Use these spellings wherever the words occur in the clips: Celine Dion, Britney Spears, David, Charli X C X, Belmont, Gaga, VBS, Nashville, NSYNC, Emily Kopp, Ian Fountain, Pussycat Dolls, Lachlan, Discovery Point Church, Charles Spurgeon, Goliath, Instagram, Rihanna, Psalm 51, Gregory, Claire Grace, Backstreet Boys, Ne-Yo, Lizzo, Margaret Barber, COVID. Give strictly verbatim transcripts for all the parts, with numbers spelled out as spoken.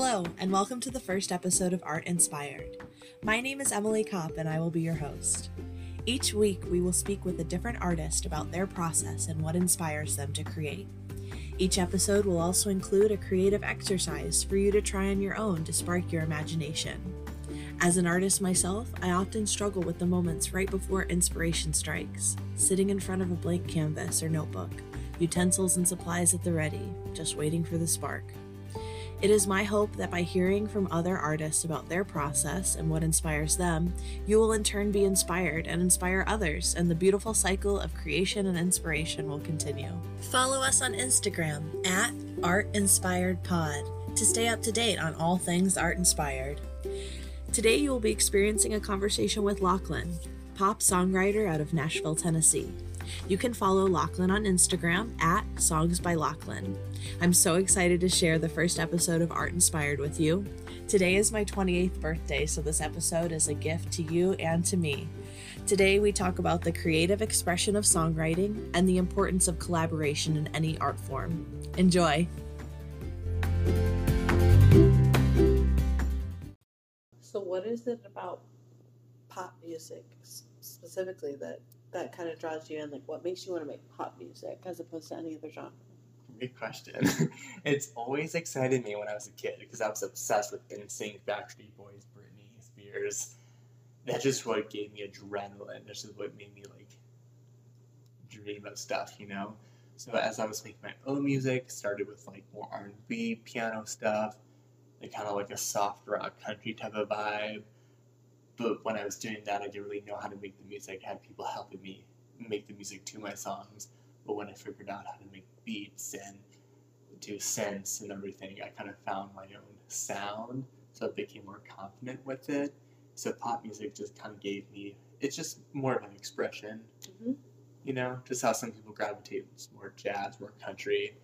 Hello, and welcome to the first episode of Art Inspired. My name is Emily Kopp, and I will be your host. Each week, we will speak with a different artist about their process and what inspires them to create. Each episode will also include a creative exercise for you to try on your own to spark your imagination. As an artist myself, I often struggle with the moments right before inspiration strikes, sitting in front of a blank canvas or notebook, utensils and supplies at the ready, just waiting for the spark. It is my hope that by hearing from other artists about their process and what inspires them, you will in turn be inspired and inspire others, and the beautiful cycle of creation and inspiration will continue. Follow us on Instagram at Art Inspired Pod to stay up to date on all things Art Inspired. Today you will be experiencing a conversation with Lachlan, pop songwriter out of Nashville, Tennessee. You can follow Lachlan on Instagram at Songs by Lachlan. I'm so excited to share the first episode of Art Inspired with you. Today is my twenty-eighth birthday, so this episode is a gift to you and to me. Today we talk about the creative expression of songwriting and the importance of collaboration in any art form. Enjoy! So what is it about pop music specifically that that kind of draws you in? Like, what makes you want to make pop music as opposed to any other genre? Great question. It's always excited me when I was a kid because I was obsessed with N Sync, Backstreet Boys, Britney Spears. That just what gave me adrenaline. This is what made me, like, dream of stuff, you know? So as I was making my own music, started with, like, more R and B, piano stuff, like, kind of like a soft rock country type of vibe. But when I was doing that, I didn't really know how to make the music. I had people helping me make the music to my songs. But when I figured out how to make beats and do synths and everything, I kind of found my own sound. So I became more confident with it. So pop music just kind of gave me, it's just more of an expression. Mm-hmm. You know, just how some people gravitate. It's more jazz, more country.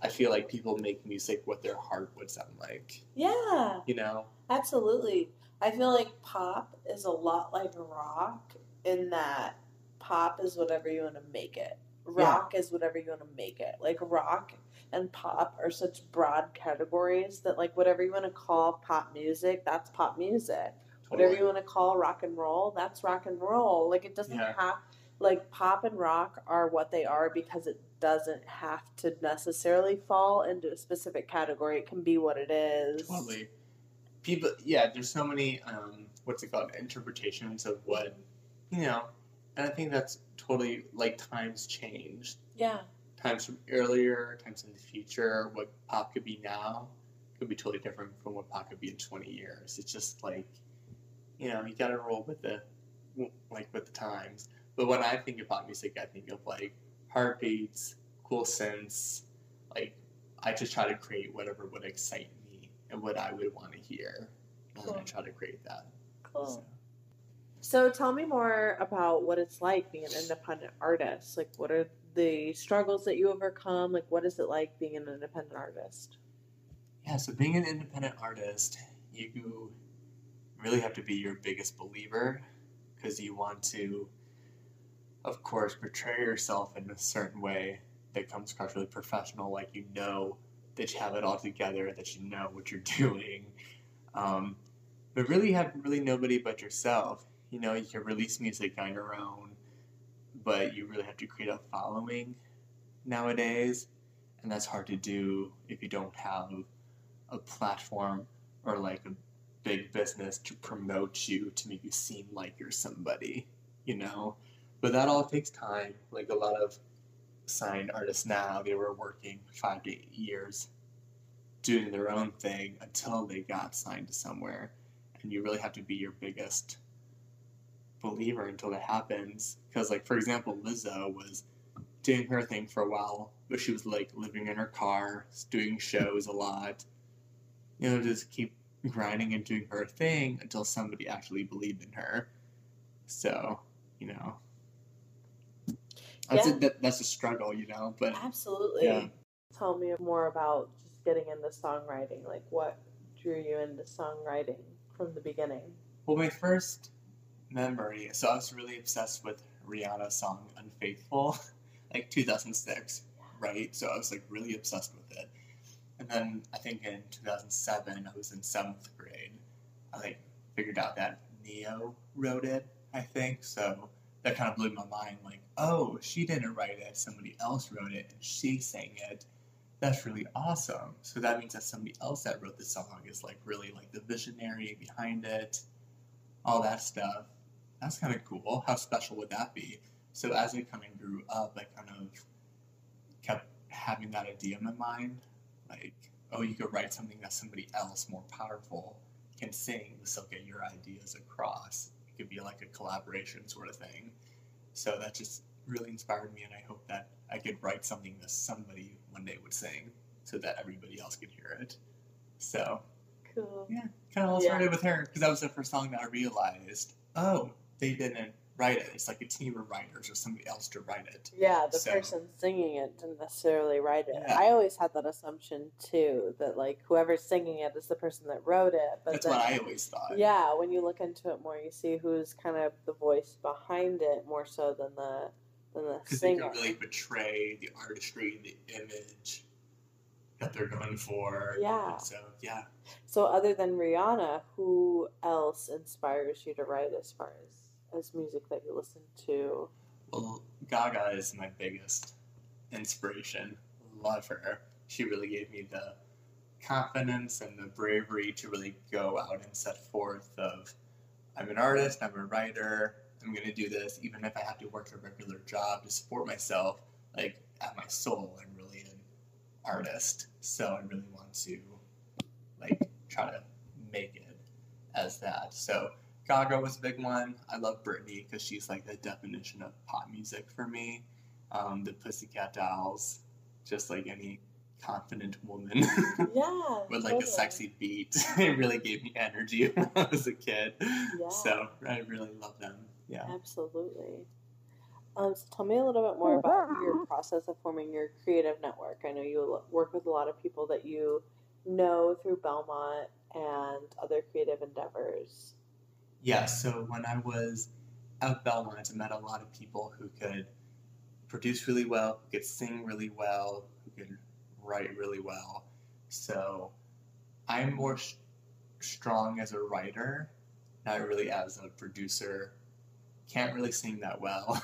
I feel like people make music what their heart would sound like. Yeah. You know? Absolutely. I feel like pop is a lot like rock in that pop is whatever you want to make it. Rock yeah. is whatever you want to make it. Like, rock and pop are such broad categories that, like, whatever you want to call pop music, that's pop music. Totally. Whatever you want to call rock and roll, that's rock and roll. Like, it doesn't yeah. have, like, pop and rock are what they are because it doesn't have to necessarily fall into a specific category. It can be what it is. Totally. People, yeah, there's so many, um, what's it called, interpretations of what, you know, and I think that's totally, like, times change. Yeah. Times from earlier, times in the future, what pop could be now could be totally different from what pop could be in twenty years. It's just, like, you know, you gotta roll with the, like, with the times. But when I think of pop music, I think of, like, heartbeats, cool synths, like, I just try to create whatever would excite me and what I would want to hear. I'm going to try to create that. Cool. So. so tell me more about what it's like being an independent artist. Like, what are the struggles that you overcome? Like, what is it like being an independent artist? Yeah, so being an independent artist, you really have to be your biggest believer because you want to, of course, portray yourself in a certain way that comes across really professional, like, you know, that you have it all together, that you know what you're doing. Um, but really you have really nobody but yourself. You know, you can release music on your own, but you really have to create a following nowadays, and that's hard to do if you don't have a platform or, like, a big business to promote you, to make you seem like you're somebody, you know? But that all takes time. Like, a lot of signed artists now, they were working five to eight years doing their own thing until they got signed to somewhere, and you really have to be your biggest believer until that happens. Because, like, for example, Lizzo was doing her thing for a while, but she was, like, living in her car, doing shows a lot, you know, just keep grinding and doing her thing until somebody actually believed in her. So, you know, Yeah. That's, a, that's a struggle, you know, but... Absolutely. Yeah. Tell me more about just getting into songwriting. Like, what drew you into songwriting from the beginning? Well, my first memory, so I was really obsessed with Rihanna's song, Unfaithful, like, two thousand six, right? So I was, like, really obsessed with it. And then I think in two thousand seven, I was in seventh grade. I like figured out that Ne-Yo wrote it, I think. So that kind of blew my mind. Like, oh, she didn't write it. Somebody else wrote it, and she sang it. That's really awesome. So that means that somebody else that wrote the song is like really like the visionary behind it, all that stuff. That's kind of cool. How special would that be? So as I kind of grew up, I kind of kept having that idea in my mind. Like, oh, you could write something that somebody else more powerful can sing to still get your ideas across. It could be like a collaboration sort of thing. So that just really inspired me, and I hope that I could write something that somebody one day would sing so that everybody else could hear it. So, cool. Yeah, kind of all started yeah. with her, because that was the first song that I realized, oh, they didn't write it. It's like a team of writers or somebody else to write it. Yeah, the so, person singing it didn't necessarily write it. Yeah. I always had that assumption, too, that, like, whoever's singing it is the person that wrote it. But That's then, what I always thought. Yeah, when you look into it more, you see who's kind of the voice behind it more so than the than the singer. Because they can really portray the artistry, the image that they're going for. Yeah. So, yeah. So other than Rihanna, who else inspires you to write as far as as music that you listen to? Well, Gaga is my biggest inspiration. Love her. She really gave me the confidence and the bravery to really go out and set forth of, I'm an artist, I'm a writer, I'm going to do this, even if I have to work a regular job to support myself. Like, at my soul, I'm really an artist. So I really want to, like, try to make it as that. So Gaga was a big one. I love Britney because she's like the definition of pop music for me. Um, the Pussycat Dolls, just like any confident woman yeah, with like totally. a sexy beat. It really gave me energy when I was a kid. Yeah. So I really love them. Yeah, absolutely. Um, so tell me a little bit more about your process of forming your creative network. I know you work with a lot of people that you know through Belmont and other creative endeavors. Yeah, so when I was at Belmont, I met a lot of people who could produce really well, who could sing really well, who could write really well. So I'm more sh- strong as a writer, not really as a producer. Can't really sing that well.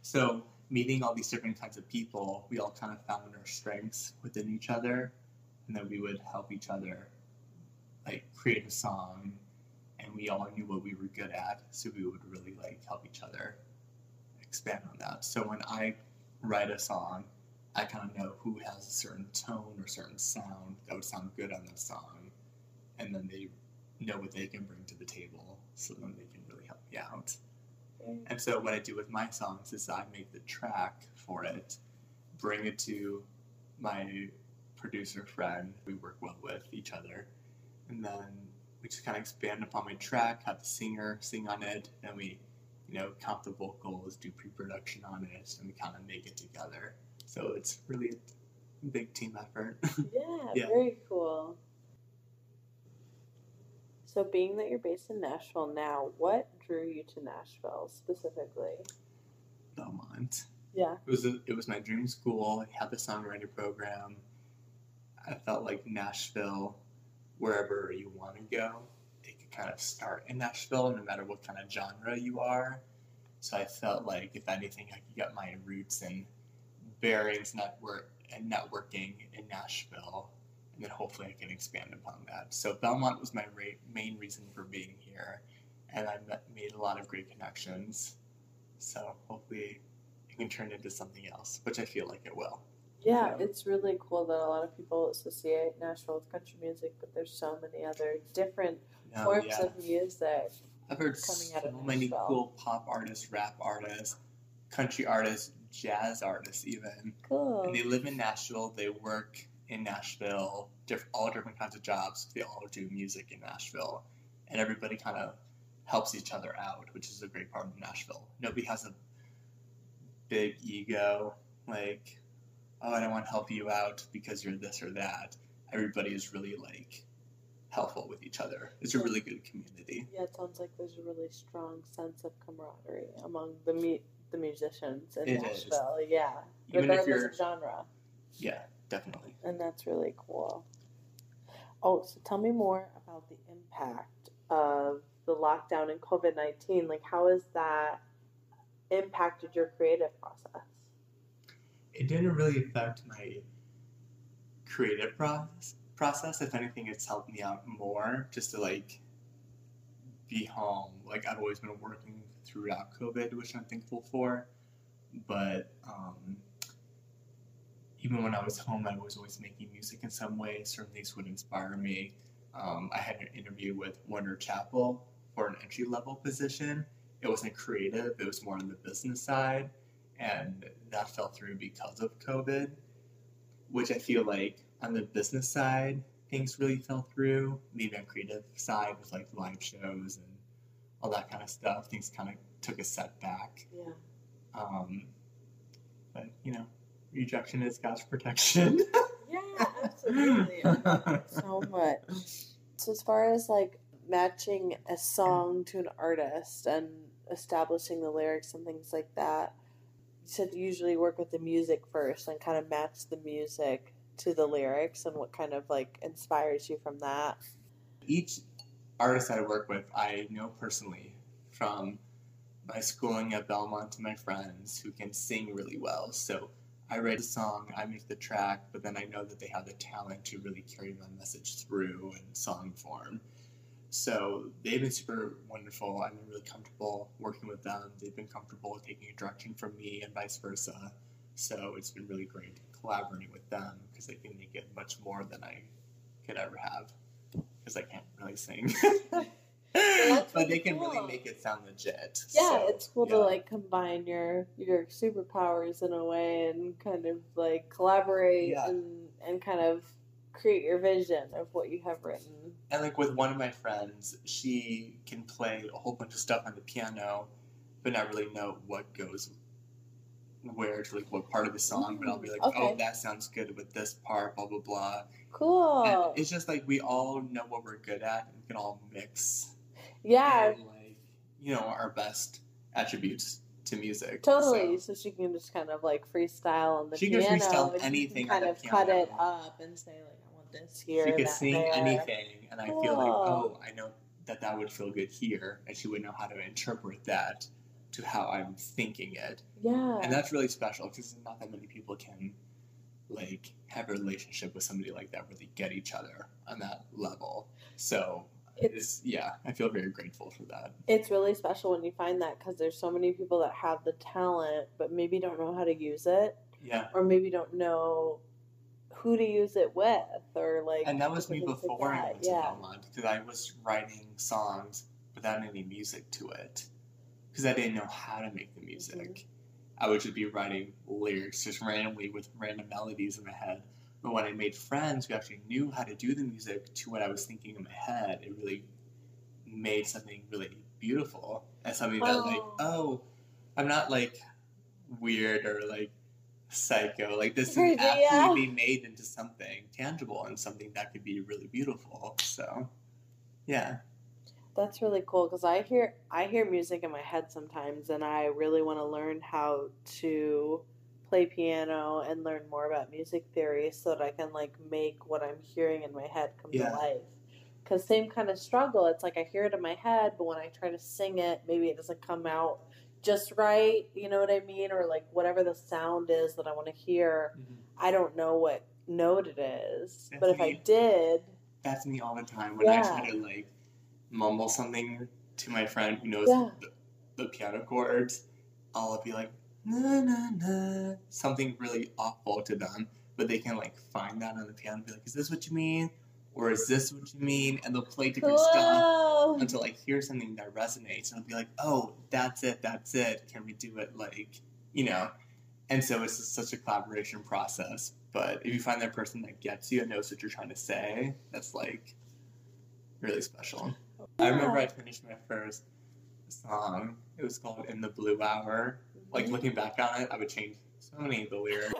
So meeting all these different kinds of people, we all kind of found our strengths within each other, and then we would help each other, like, create a song. And we all knew what we were good at, so we would really like help each other expand on that. So when I write a song, I kind of know who has a certain tone or certain sound that would sound good on that song, and then they know what they can bring to the table, so then they can really help me out. And so what I do with my songs is I make the track for it, bring it to my producer friend, we work well with each other, and then we just kind of expand upon my track, have the singer sing on it, then we, you know, count the vocals, do pre-production on it, and we kind of make it together. So it's really a big team effort. Yeah, yeah, very cool. So being that you're based in Nashville now, what drew you to Nashville specifically? Belmont. Yeah. It was a, it was my dream school. I had the songwriting program. I felt like Nashville, wherever you want to go, it could kind of start in Nashville, no matter what kind of genre you are. So I felt like, if anything, I could get my roots in bearings network and networking in Nashville, and then hopefully I can expand upon that. So Belmont was my re- main reason for being here, and I met, made a lot of great connections. So hopefully it can turn into something else, which I feel like it will. Yeah, it's really cool that a lot of people associate Nashville with country music, but there's so many other different no, forms yeah. of music. I've heard coming so out of many cool pop artists, rap artists, country artists, jazz artists even. Cool. And they live in Nashville. They work in Nashville, diff- all different kinds of jobs. They all do music in Nashville. And everybody kind of helps each other out, which is a great part of Nashville. Nobody has a big ego, like, oh, I don't want to help you out because you're this or that. Everybody is really, like, helpful with each other. It's a really good community. Yeah, it sounds like there's a really strong sense of camaraderie among the mu- the musicians in it Nashville. Is. Yeah, even regardless if you're, of genre. Yeah, Definitely. And that's really cool. Oh, so tell me more about the impact of the lockdown and COVID nineteen. Like, how has that impacted your creative process? It didn't really affect my creative process. Process, if anything, it's helped me out more just to, like, be home. Like, I've always been working throughout COVID, which I'm thankful for. But um, even when I was home, I was always making music in some way. Certain things would inspire me. Um, I had an interview with Wonder Chapel for an entry-level position. It wasn't creative. It was more on the business side. And that fell through because of COVID, which I feel like on the business side, things really fell through. Maybe on creative side with, like, live shows and all that kind of stuff, things kind of took a setback. Yeah. Um, but, you know, rejection is God's protection. Yeah, absolutely. So much. So as far as, like, matching a song to an artist and establishing the lyrics and things like that, you said you usually work with the music first and kind of match the music to the lyrics, and what kind of, like, inspires you from that? Each artist I work with, I know personally from my schooling at Belmont to my friends who can sing really well. So I write a song, I make the track, but then I know that they have the talent to really carry my message through in song form. So they've been super wonderful. I've been really comfortable working with them. They've been comfortable taking a direction from me and vice versa. So it's been really great collaborating with them because they can make it much more than I could ever have because I can't really sing. Well, but really they can cool. really make it sound legit. Yeah, so, it's cool yeah. to, like, combine your your superpowers in a way and kind of, like, collaborate yeah. and, and kind of create your vision of what you have written. And, like, with one of my friends, she can play a whole bunch of stuff on the piano but not really know what goes where to, like, what part of the song, but I'll be like, okay. oh, that sounds good with this part, blah, blah, blah. Cool. And it's just, like, we all know what we're good at, and we can all mix. Yeah. And, like, you know, our best attributes to music. Totally. So, so she can just kind of, like, freestyle on the she piano. She can freestyle anything on the piano. She can kind of cut it up and say, like, I want this here. She could sing there. anything, and I cool. feel like, oh, I know that that would feel good here, and she would know how to interpret that to how I'm thinking it. Yeah. And that's really special because not that many people can, like, have a relationship with somebody like that where they get each other on that level. So, it's, it's yeah, I feel very grateful for that. It's really special when you find that because there's so many people that have the talent but maybe don't know how to use it. Yeah. Or maybe don't know who to use it with or, like... And that was me before I went to Belmont because I was writing songs without any music to it. Because I didn't know how to make the music. Mm-hmm. I would just be writing lyrics just randomly with random melodies in my head. But when I made friends who actually knew how to do the music to what I was thinking in my head, it really made something really beautiful. And something wow. that, like, oh, I'm not, like, weird or, like, psycho. Like, this can actually yeah. be made into something tangible and something that could be really beautiful. So, yeah. That's really cool because I hear I hear music in my head sometimes, and I really want to learn how to play piano and learn more about music theory so that I can, like, make what I'm hearing in my head come yeah. to life. Because same kind of struggle. It's like I hear it in my head, but when I try to sing it, maybe it doesn't come out just right. You know what I mean? Or, like, whatever the sound is that I want to hear, mm-hmm. I don't know what note it is. That's but if me. I did, that's me all the time when yeah. I try to, like, mumble something to my friend who knows yeah. the, the piano chords, I'll be like, na, na, na, something really awful to them, but they can, like, find that on the piano and be like, is this what you mean? Or is this what you mean? And they'll play different Whoa. stuff until I hear something that resonates, and I'll be like, oh, that's it, that's it, can we do it, like, you know? And so it's just such a collaboration process, but if you find that person that gets you and knows what you're trying to say, that's, like, really special. I remember I finished my first song. It was called In the Blue Hour. Like, looking back on it, I would change so many of the lyrics.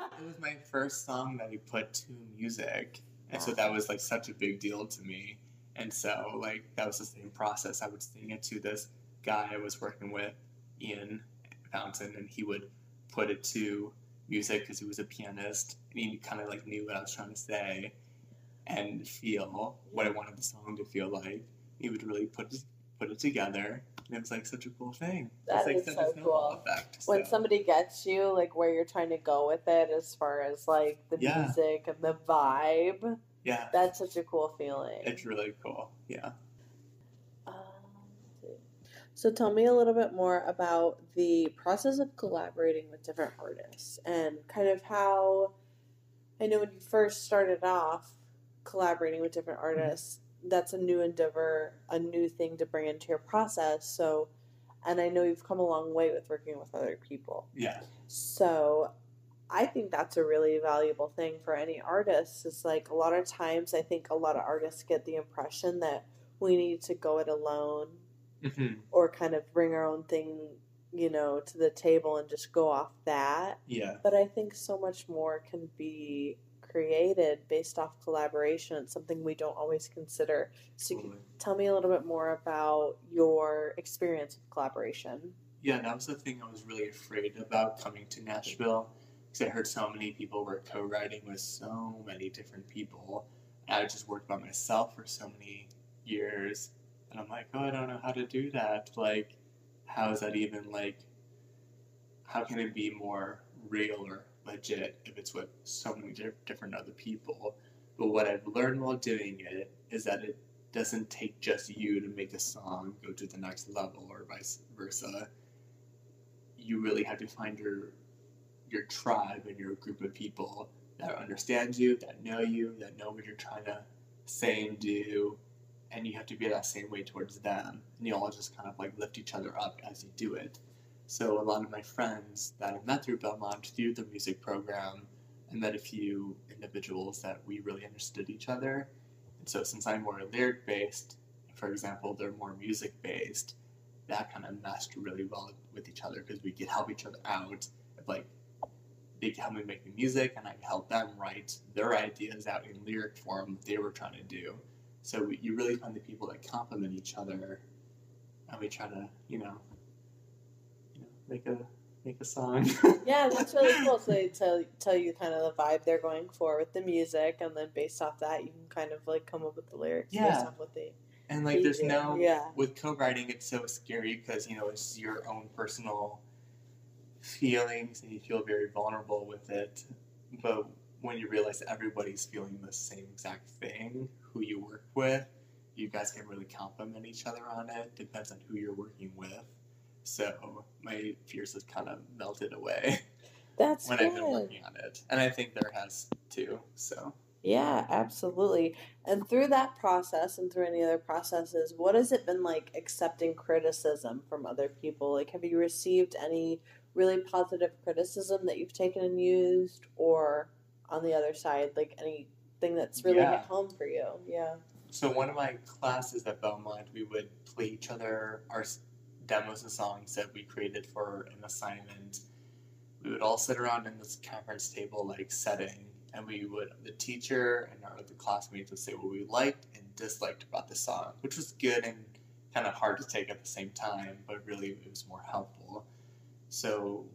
It was my first song that I put to music. And so that was, like, such a big deal to me. And so, like, that was the same process. I would sing it to this guy I was working with, Ian Fountain, and he would put it to music because he was a pianist, and he kind of like knew what I was trying to say and feel what I wanted the song to feel like. He would really put put it together, and it was like such a cool thing. That it's, like, is such so a cool. Effect, so. When somebody gets you, like where you're trying to go with it, as far as like the yeah. music and the vibe. Yeah, that's such a cool feeling. It's really cool. Yeah. Um, so tell me a little bit more about the process of collaborating with different artists and kind of how. I know when you first started off collaborating with different artists, that's a new endeavor, a new thing to bring into your process. So, and I know you've come a long way with working with other people. Yeah. So I think that's a really valuable thing for any artist. It's like a lot of times I think a lot of artists get the impression that we need to go it alone mm-hmm. or kind of bring our own thing, you know, to the table and just go off that. Yeah. But I think so much more can be created based off collaboration. It's something we don't always consider. So totally. Tell me a little bit more about your experience with collaboration. Yeah, that was the thing I was really afraid about coming to Nashville, because I heard so many people were co-writing with so many different people. I just worked by myself for so many years, and I'm like, oh, I don't know how to do that. Like, how is that even, like, how can it be more real or legit if it's with so many different other people? But what I've learned while doing it is that it doesn't take just you to make a song go to the next level or vice versa. You really have to find your your tribe and your group of people that understand you, that know you, that know what you're trying to say and do, and you have to be that same way towards them, and you all just kind of like lift each other up as you do it. So a lot of my friends that I met through Belmont, through the music program, I met a few individuals that we really understood each other. And so since I'm more lyric-based, for example, they're more music-based, that kind of meshed really well with each other because we could help each other out. Like, they could help me make the music, and I could help them write their ideas out in lyric form that they were trying to do. So we, you really find the people that complement each other, and we try to, you know... Make a make a song. Yeah, that's really cool. So they tell tell you kind of the vibe they're going for with the music, and then based off that, you can kind of like come up with the lyrics yeah. based off what they. And like, there's do. no yeah. with co-writing, it's so scary because you know it's your own personal feelings, and you feel very vulnerable with it. But when you realize everybody's feeling the same exact thing, who you work with, you guys can really compliment each other on it. Depends on who you're working with. So my fears have kind of melted away. That's when good. I've been working on it. And I think there has too. So yeah, absolutely. And through that process and through any other processes, what has it been like accepting criticism from other people? Like, have you received any really positive criticism that you've taken and used, or on the other side, like anything that's really yeah. hit home for you? Yeah. So one of my classes at Belmont, we would play each other our demos and songs that we created for an assignment. We would all sit around in this conference table like setting, and we would, the teacher and our other classmates would say what we liked and disliked about the song, which was good and kind of hard to take at the same time, but really it was more helpful. So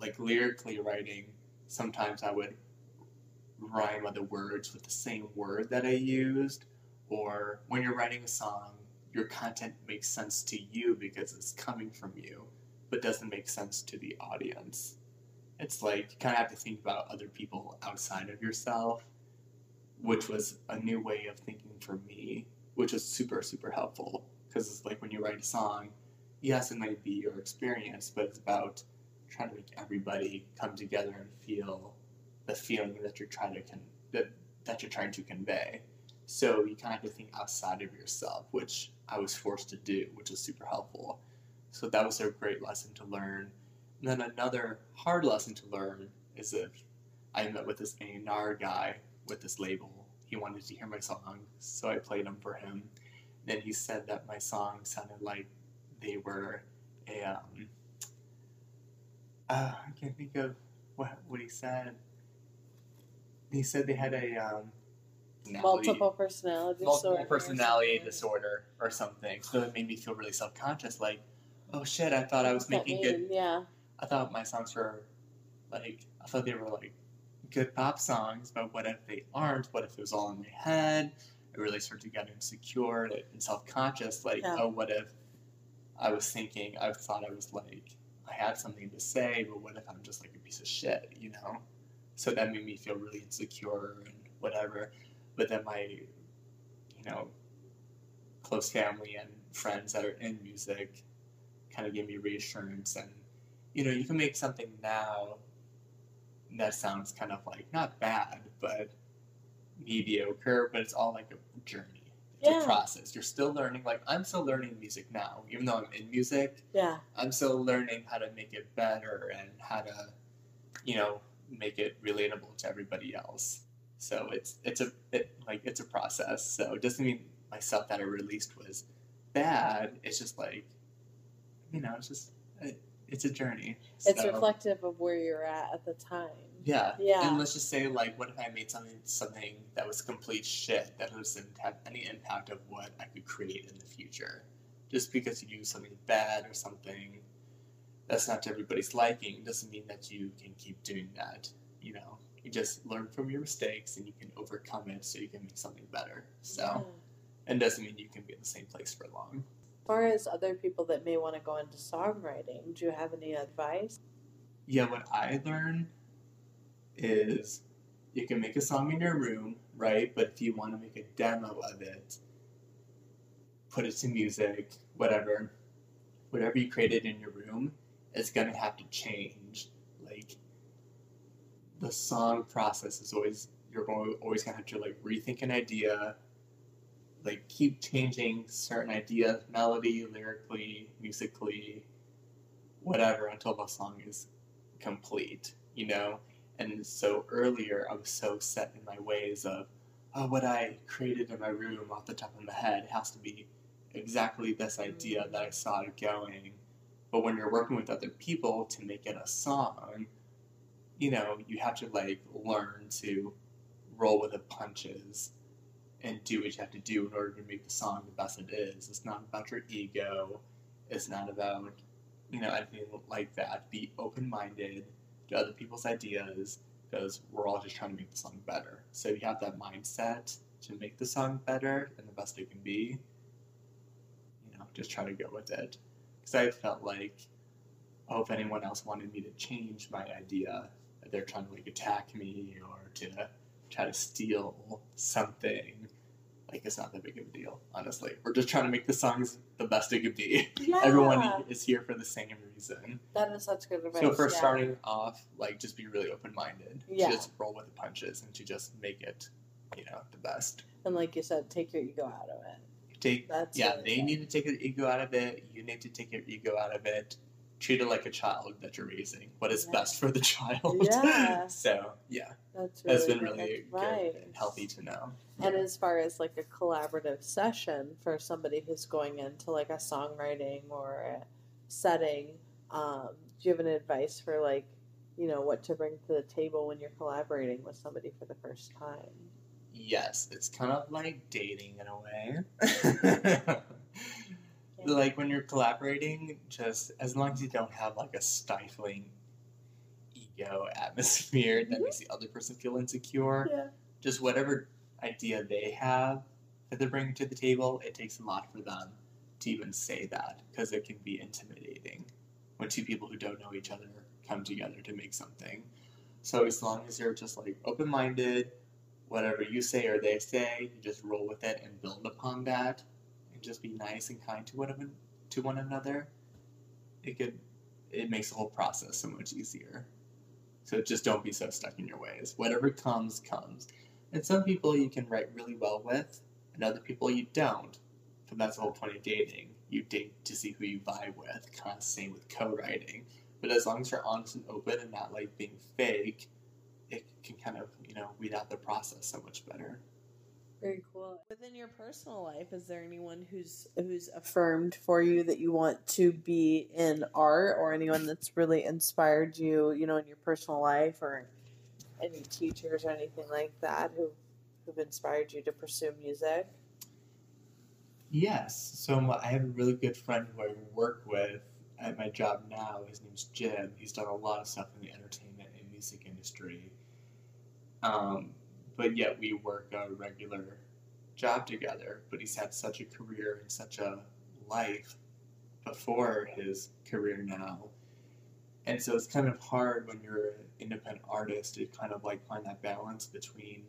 like lyrically writing, sometimes I would rhyme other words with the same word that I used, or when you're writing a song, your content makes sense to you because it's coming from you, but doesn't make sense to the audience. It's like you kind of have to think about other people outside of yourself, which was a new way of thinking for me, which was super, super helpful. Because it's like when you write a song, yes, it might be your experience, but it's about trying to make everybody come together and feel the feeling that you're trying to con- that, that you're trying to convey. So you kind of have to think outside of yourself, which I was forced to do, which is super helpful. So that was a great lesson to learn. And then another hard lesson to learn is that I met with this A and R guy with this label. He wanted to hear my song, so I played them for him. Then he said that my song sounded like they were a, um, uh, I can't think of what, what he said. He said they had a, um, Personality, multiple personality multiple disorder. Multiple personality or disorder or something. So it made me feel really self-conscious. Like, oh shit, I thought I was What's making good. Yeah. I thought my songs were like, I thought they were, like, good pop songs, but what if they aren't? What if it was all in their head? It really started to get insecure and self-conscious, like, yeah. oh, what if I was thinking, I thought I was, like, I had something to say, but what if I'm just, like, a piece of shit, you know? So that made me feel really insecure and whatever. But then my, you know, close family and friends that are in music kind of gave me reassurance. And, you know, you can make something now that sounds kind of, like, not bad, but mediocre, but it's all, like, a journey. It's yeah. a process. You're still learning. Like, I'm still learning music now. Even though I'm in music, yeah. I'm still learning how to make it better and how to, you know, make it relatable to everybody else. So it's it's a it, like it's a process. So it doesn't mean my stuff that I released was bad. It's just like, you know, it's just it, it's a journey. It's so reflective of where you're at at the time. Yeah. Yeah. And let's just say, like, what if I made something something that was complete shit that doesn't have any impact of what I could create in the future? Just because you do something bad or something that's not to everybody's liking doesn't mean that you can keep doing that, you know? You just learn from your mistakes and you can overcome it so you can make something better. So, yeah. And doesn't mean you can be in the same place for long. As far as other people that may want to go into songwriting, do you have any advice? Yeah, what I learned is you can make a song in your room, right? But if you want to make a demo of it, put it to music, whatever. Whatever you created in your room, it's going to have to change. Like, the song process is always, you're always going to have to, like, rethink an idea, like, keep changing certain ideas, melody, lyrically, musically, whatever, until the song is complete, you know? And so earlier, I was so set in my ways of, oh, what I created in my room off the top of my head has to be exactly this idea that I saw it going. But when you're working with other people to make it a song, you know, you have to, like, learn to roll with the punches and do what you have to do in order to make the song the best it is. It's not about your ego. It's not about, you know, anything like that. Be open-minded to other people's ideas, because we're all just trying to make the song better. So if you have that mindset to make the song better and the best it can be, you know, just try to go with it. Because I felt like, oh, if anyone else wanted me to change my idea, they're trying to, like, attack me or to try to steal something. Like, it's not that big of a deal, honestly. We're just trying to make the songs the best it could be. Yeah. Everyone is here for the same reason. That is such good advice. So for yeah. starting off, like, just be really open-minded. Yeah. Just roll with the punches and to just make it, you know, the best. And like you said, take your ego out of it. Take That's Yeah, really they good. Need to take your ego out of it. You need to take your ego out of it. Treat it like a child that you're raising. What is yeah. best for the child? Yeah. So, yeah. That's really That's been really advice. Good and healthy to know. And yeah. as far as, like, a collaborative session for somebody who's going into, like, a songwriting or a setting, um, do you have any advice for, like, you know, what to bring to the table when you're collaborating with somebody for the first time? Yes. It's kind of like dating in a way. Like, when you're collaborating, just as long as you don't have, like, a stifling ego atmosphere that mm-hmm. makes the other person feel insecure, yeah. just whatever idea they have that they're bringing to the table, it takes a lot for them to even say that, because it can be intimidating when two people who don't know each other come together to make something. So as long as you're just, like, open-minded, whatever you say or they say, you just roll with it and build upon that. Just be nice and kind to one to one another. It could, it makes the whole process so much easier. So just don't be so stuck in your ways. Whatever comes, comes. And some people you can write really well with, and other people you don't. But that's the whole point of dating. You date to see who you vibe with. Kind of same with co-writing. But as long as you're honest and open and not, like, being fake, it can kind of, you know, weed out the process so much better. Very cool. Within your personal life, is there anyone who's who's affirmed for you that you want to be in art, or anyone that's really inspired you, you know, in your personal life, or any teachers or anything like that who, who've inspired you to pursue music? Yes. So I have a really good friend who I work with at my job now. His name's Jim. He's done a lot of stuff in the entertainment industry. music industry, um, but yet we work a regular job together. But he's had such a career and such a life before his career now. And so it's kind of hard when you're an independent artist to kind of like find that balance between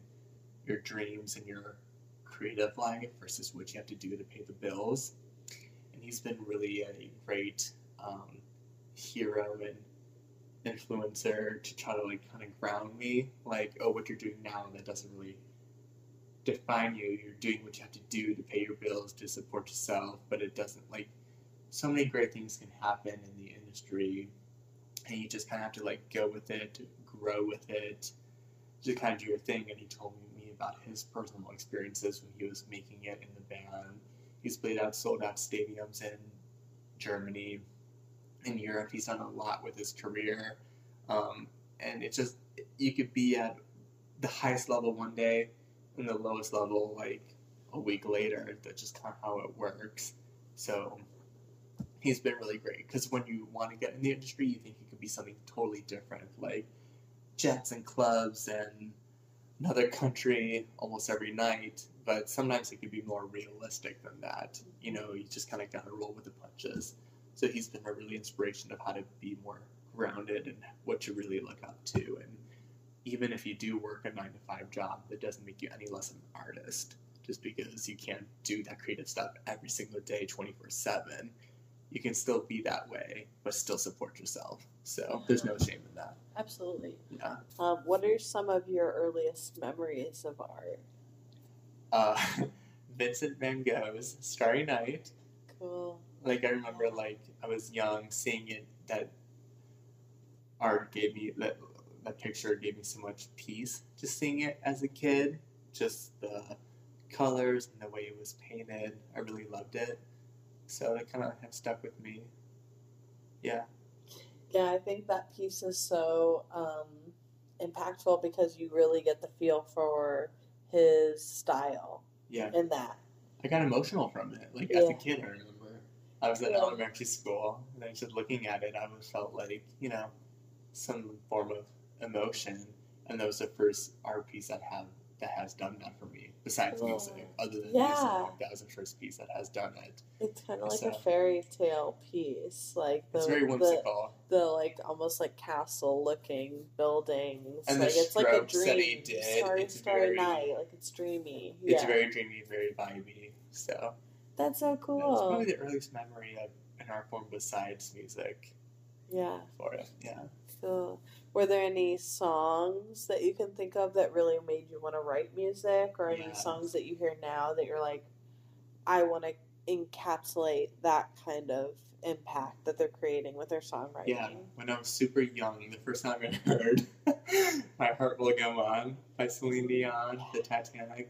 your dreams and your creative life versus what you have to do to pay the bills. And he's been really a great um, hero and influencer to try to like kind of ground me, like, oh, what you're doing now, that doesn't really define you. You're doing what you have to do to pay your bills, to support yourself, but it doesn't, like, so many great things can happen in the industry, and you just kind of have to like go with it, grow with it, just kind of do your thing. And he told me about his personal experiences when he was making it in the band. He's played out sold out stadiums in Germany, in Europe. He's done a lot with his career, um, and it's just, you could be at the highest level one day and the lowest level like a week later. That's just kind of how it works. So he's been really great, because when you want to get in the industry, you think it could be something totally different, like jets and clubs and another country almost every night, but sometimes it could be more realistic than that. You know, you just kind of got to roll with the punches. So he's been a really inspiration of how to be more grounded and what to really look up to. And even if you do work a nine to five job, that doesn't make you any less of an artist, just because you can't do that creative stuff every single day, twenty-four seven. You can still be that way, but still support yourself. So there's no shame in that. Absolutely. Yeah. Um, what are some of your earliest memories of art? Uh, Vincent van Gogh's Starry Night. Cool. Like, I remember, like, I was young, seeing it, that art gave me, that, that picture gave me so much peace. Just seeing it as a kid, just the colors and the way it was painted, I really loved it. So that kind of have stuck with me. Yeah. Yeah, I think that piece is so um, impactful, because you really get the feel for his style. Yeah. In that. I got emotional from it. Like, yeah. As a kid, I remember. I was at yeah. elementary school, and I was just looking at it. I felt like, you know, some form of emotion, and that was the first art piece I have that has done that for me. Besides yeah. music, other than yeah. music, that was the first piece that has done it. It's kind of like so, a fairy tale piece, like the, it's very whimsical. The, the like almost like castle looking buildings, and like, the it's like a dream. That he did, starry, it's starry very, night, like it's dreamy. It's yeah. very dreamy, very vibey. So. That's so cool. That's probably the earliest memory of an art form besides music. Yeah. For it, yeah. Cool. Were there any songs that you can think of that really made you want to write music, or yeah. any songs that you hear now that you're like, I want to encapsulate that kind of impact that they're creating with their songwriting? Yeah. When I was super young, the first time I heard My Heart Will Go On by Celine Dion, The Titanic,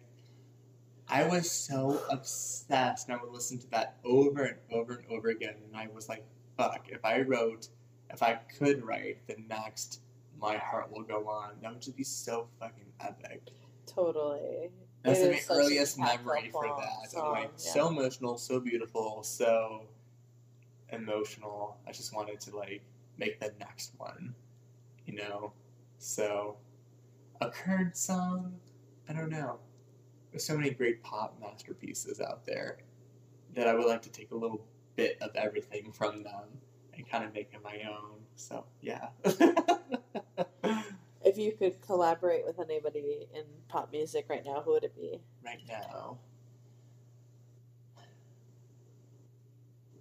I was so obsessed, and I would listen to that over and over and over again, and I was like, fuck, if I wrote, if I could write the next My Heart Will Go On, that would just be so fucking epic. Totally. That's it, like, my earliest memory for that. Song, I'm like, yeah. so emotional, so beautiful, so emotional. I just wanted to, like, make the next one, you know? So, a current song? I don't know. There's so many great pop masterpieces out there that I would like to take a little bit of everything from them and kind of make it my own. So, yeah. If you could collaborate with anybody in pop music right now, who would it be? Right now.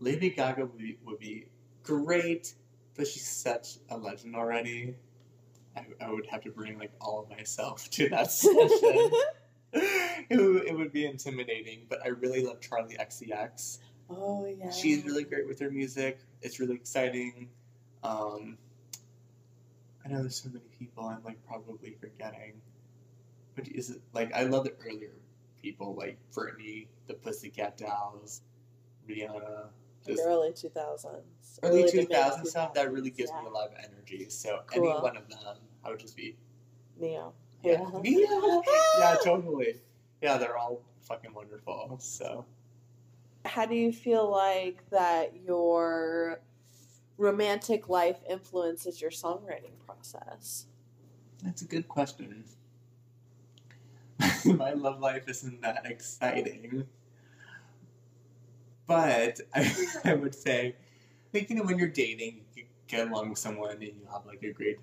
Lady Gaga would be, would be great, but she's such a legend already. I, I would have to bring, like, all of myself to that session. It would, it would be intimidating, but I really love Charli X C X. Oh, yeah. She's really great with her music. It's really exciting. Um, I know there's so many people I'm, like, probably forgetting. But is it, like, I love the earlier people, like Britney, the Pussycat Dolls, Rihanna. Like early two thousands. Early, early two thousands stuff, that really gives yeah. me a lot of energy. So cool. Any one of them, I would just be... Ne-Yo. Yeah. Yeah. yeah, totally. Yeah, they're all fucking wonderful. So, how do you feel like that your romantic life influences your songwriting process? That's a good question. My love life isn't that exciting. But I, I would say, like, you know, when you're dating, you get along with someone and you have, like, a great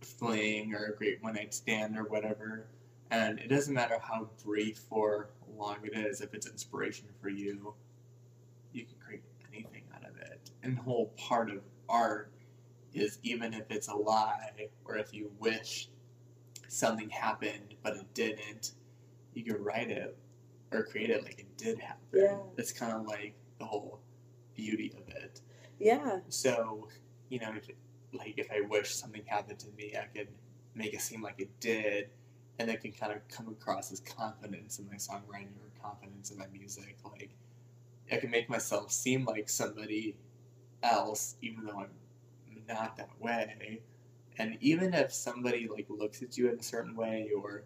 fling or a great one-night stand or whatever. And it doesn't matter how brief or long it is, if it's inspiration for you, you can create anything out of it. And the whole part of art is even if it's a lie or if you wish something happened but it didn't, you can write it or create it like it did happen. Yeah. It's kind of like the whole beauty of it. Yeah. So, you know, if, like if I wish something happened to me, I could make it seem like it did, and that can kind of come across as confidence in my songwriting or confidence in my music. Like, I can make myself seem like somebody else, even though I'm not that way. And even if somebody, like, looks at you in a certain way or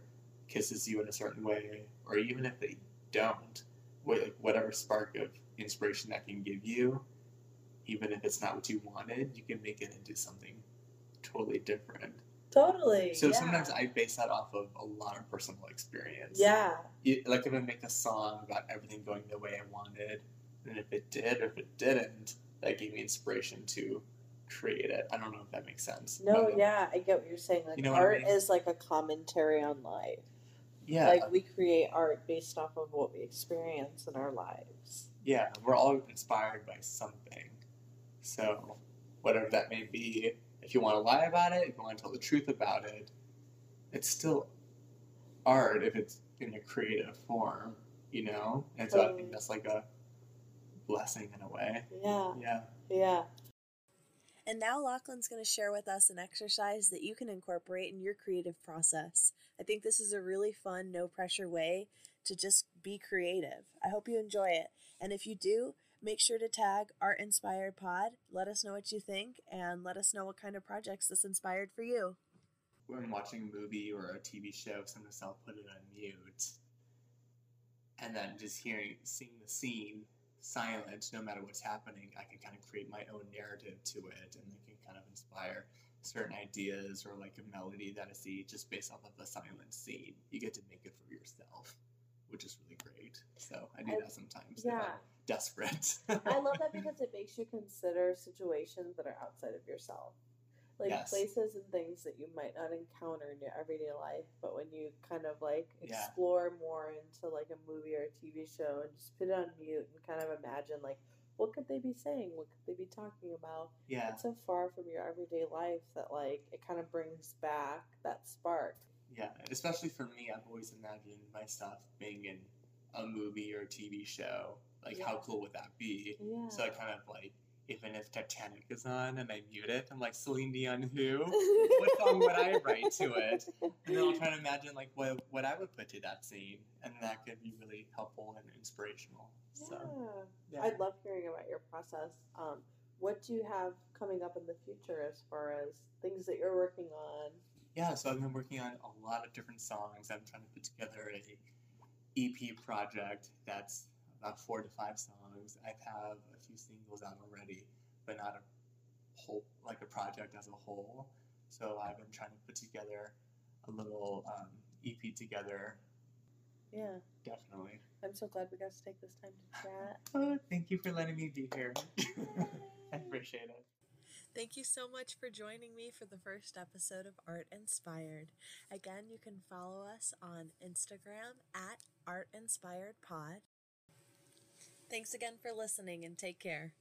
kisses you in a certain way, or even if they don't, like, whatever spark of inspiration that can give you, even if it's not what you wanted, you can make it into something totally different. Totally. So yeah. Sometimes I base that off of a lot of personal experience. Yeah. You, like, if I make a song about everything going the way I wanted, and if it did or if it didn't, that gave me inspiration to create it. I don't know if that makes sense. No, but, yeah, I get what you're saying. Like, you know, art I mean? is like a commentary on life. Yeah. Like, we create art based off of what we experience in our lives. Yeah, we're all inspired by something. So, whatever that may be, if you want to lie about it, if you want to tell the truth about it, it's still art if it's in a creative form, you know? And so um, I think that's like a blessing in a way. Yeah. Yeah. Yeah. And now Lachlan's going to share with us an exercise that you can incorporate in your creative process. I think this is a really fun, no-pressure way to just be creative. I hope you enjoy it. And if you do, make sure to tag Art Inspired Pod. Let us know what you think, and let us know what kind of projects this inspired for you. When watching a movie or a T V show, sometimes I'll put it on mute. And then just hearing, seeing the scene, silent, no matter what's happening, I can kind of create my own narrative to it, and it can kind of inspire certain ideas or like a melody that I see just based off of the silent scene. You get to make it for yourself, which is really great. So I do I, that sometimes. Yeah. If I'm desperate. I love that because it makes you consider situations that are outside of yourself. Like yes. places and things that you might not encounter in your everyday life, but when you kind of like explore yeah. more into like a movie or a T V show and just put it on mute and kind of imagine like, what could they be saying? What could they be talking about? Yeah. It's so far from your everyday life that like it kind of brings back that spark. Yeah, especially for me, I've always imagined myself being in a movie or a T V show. Like, yeah. how cool would that be? Yeah. So I kind of like, even if Titanic is on and I mute it, I'm like, Celine Dion who? What song would I write to it? And then I'll try to imagine, like, what, what I would put to that scene. And that could be really helpful and inspirational. Yeah. So, yeah. I love hearing about your process. Um, what do you have coming up in the future as far as things that you're working on? Yeah, so I've been working on a lot of different songs. I'm trying to put together a E P project that's about four to five songs. I have a few singles out already, but not a whole, like a project as a whole. So I've been trying to put together a little um, E P together. Yeah. Definitely. I'm so glad we got to take this time to chat. Oh, thank you for letting me be here. I appreciate it. Thank you so much for joining me for the first episode of Art Inspired. Again, you can follow us on Instagram at Art Inspired Pod. Thanks again for listening, and take care.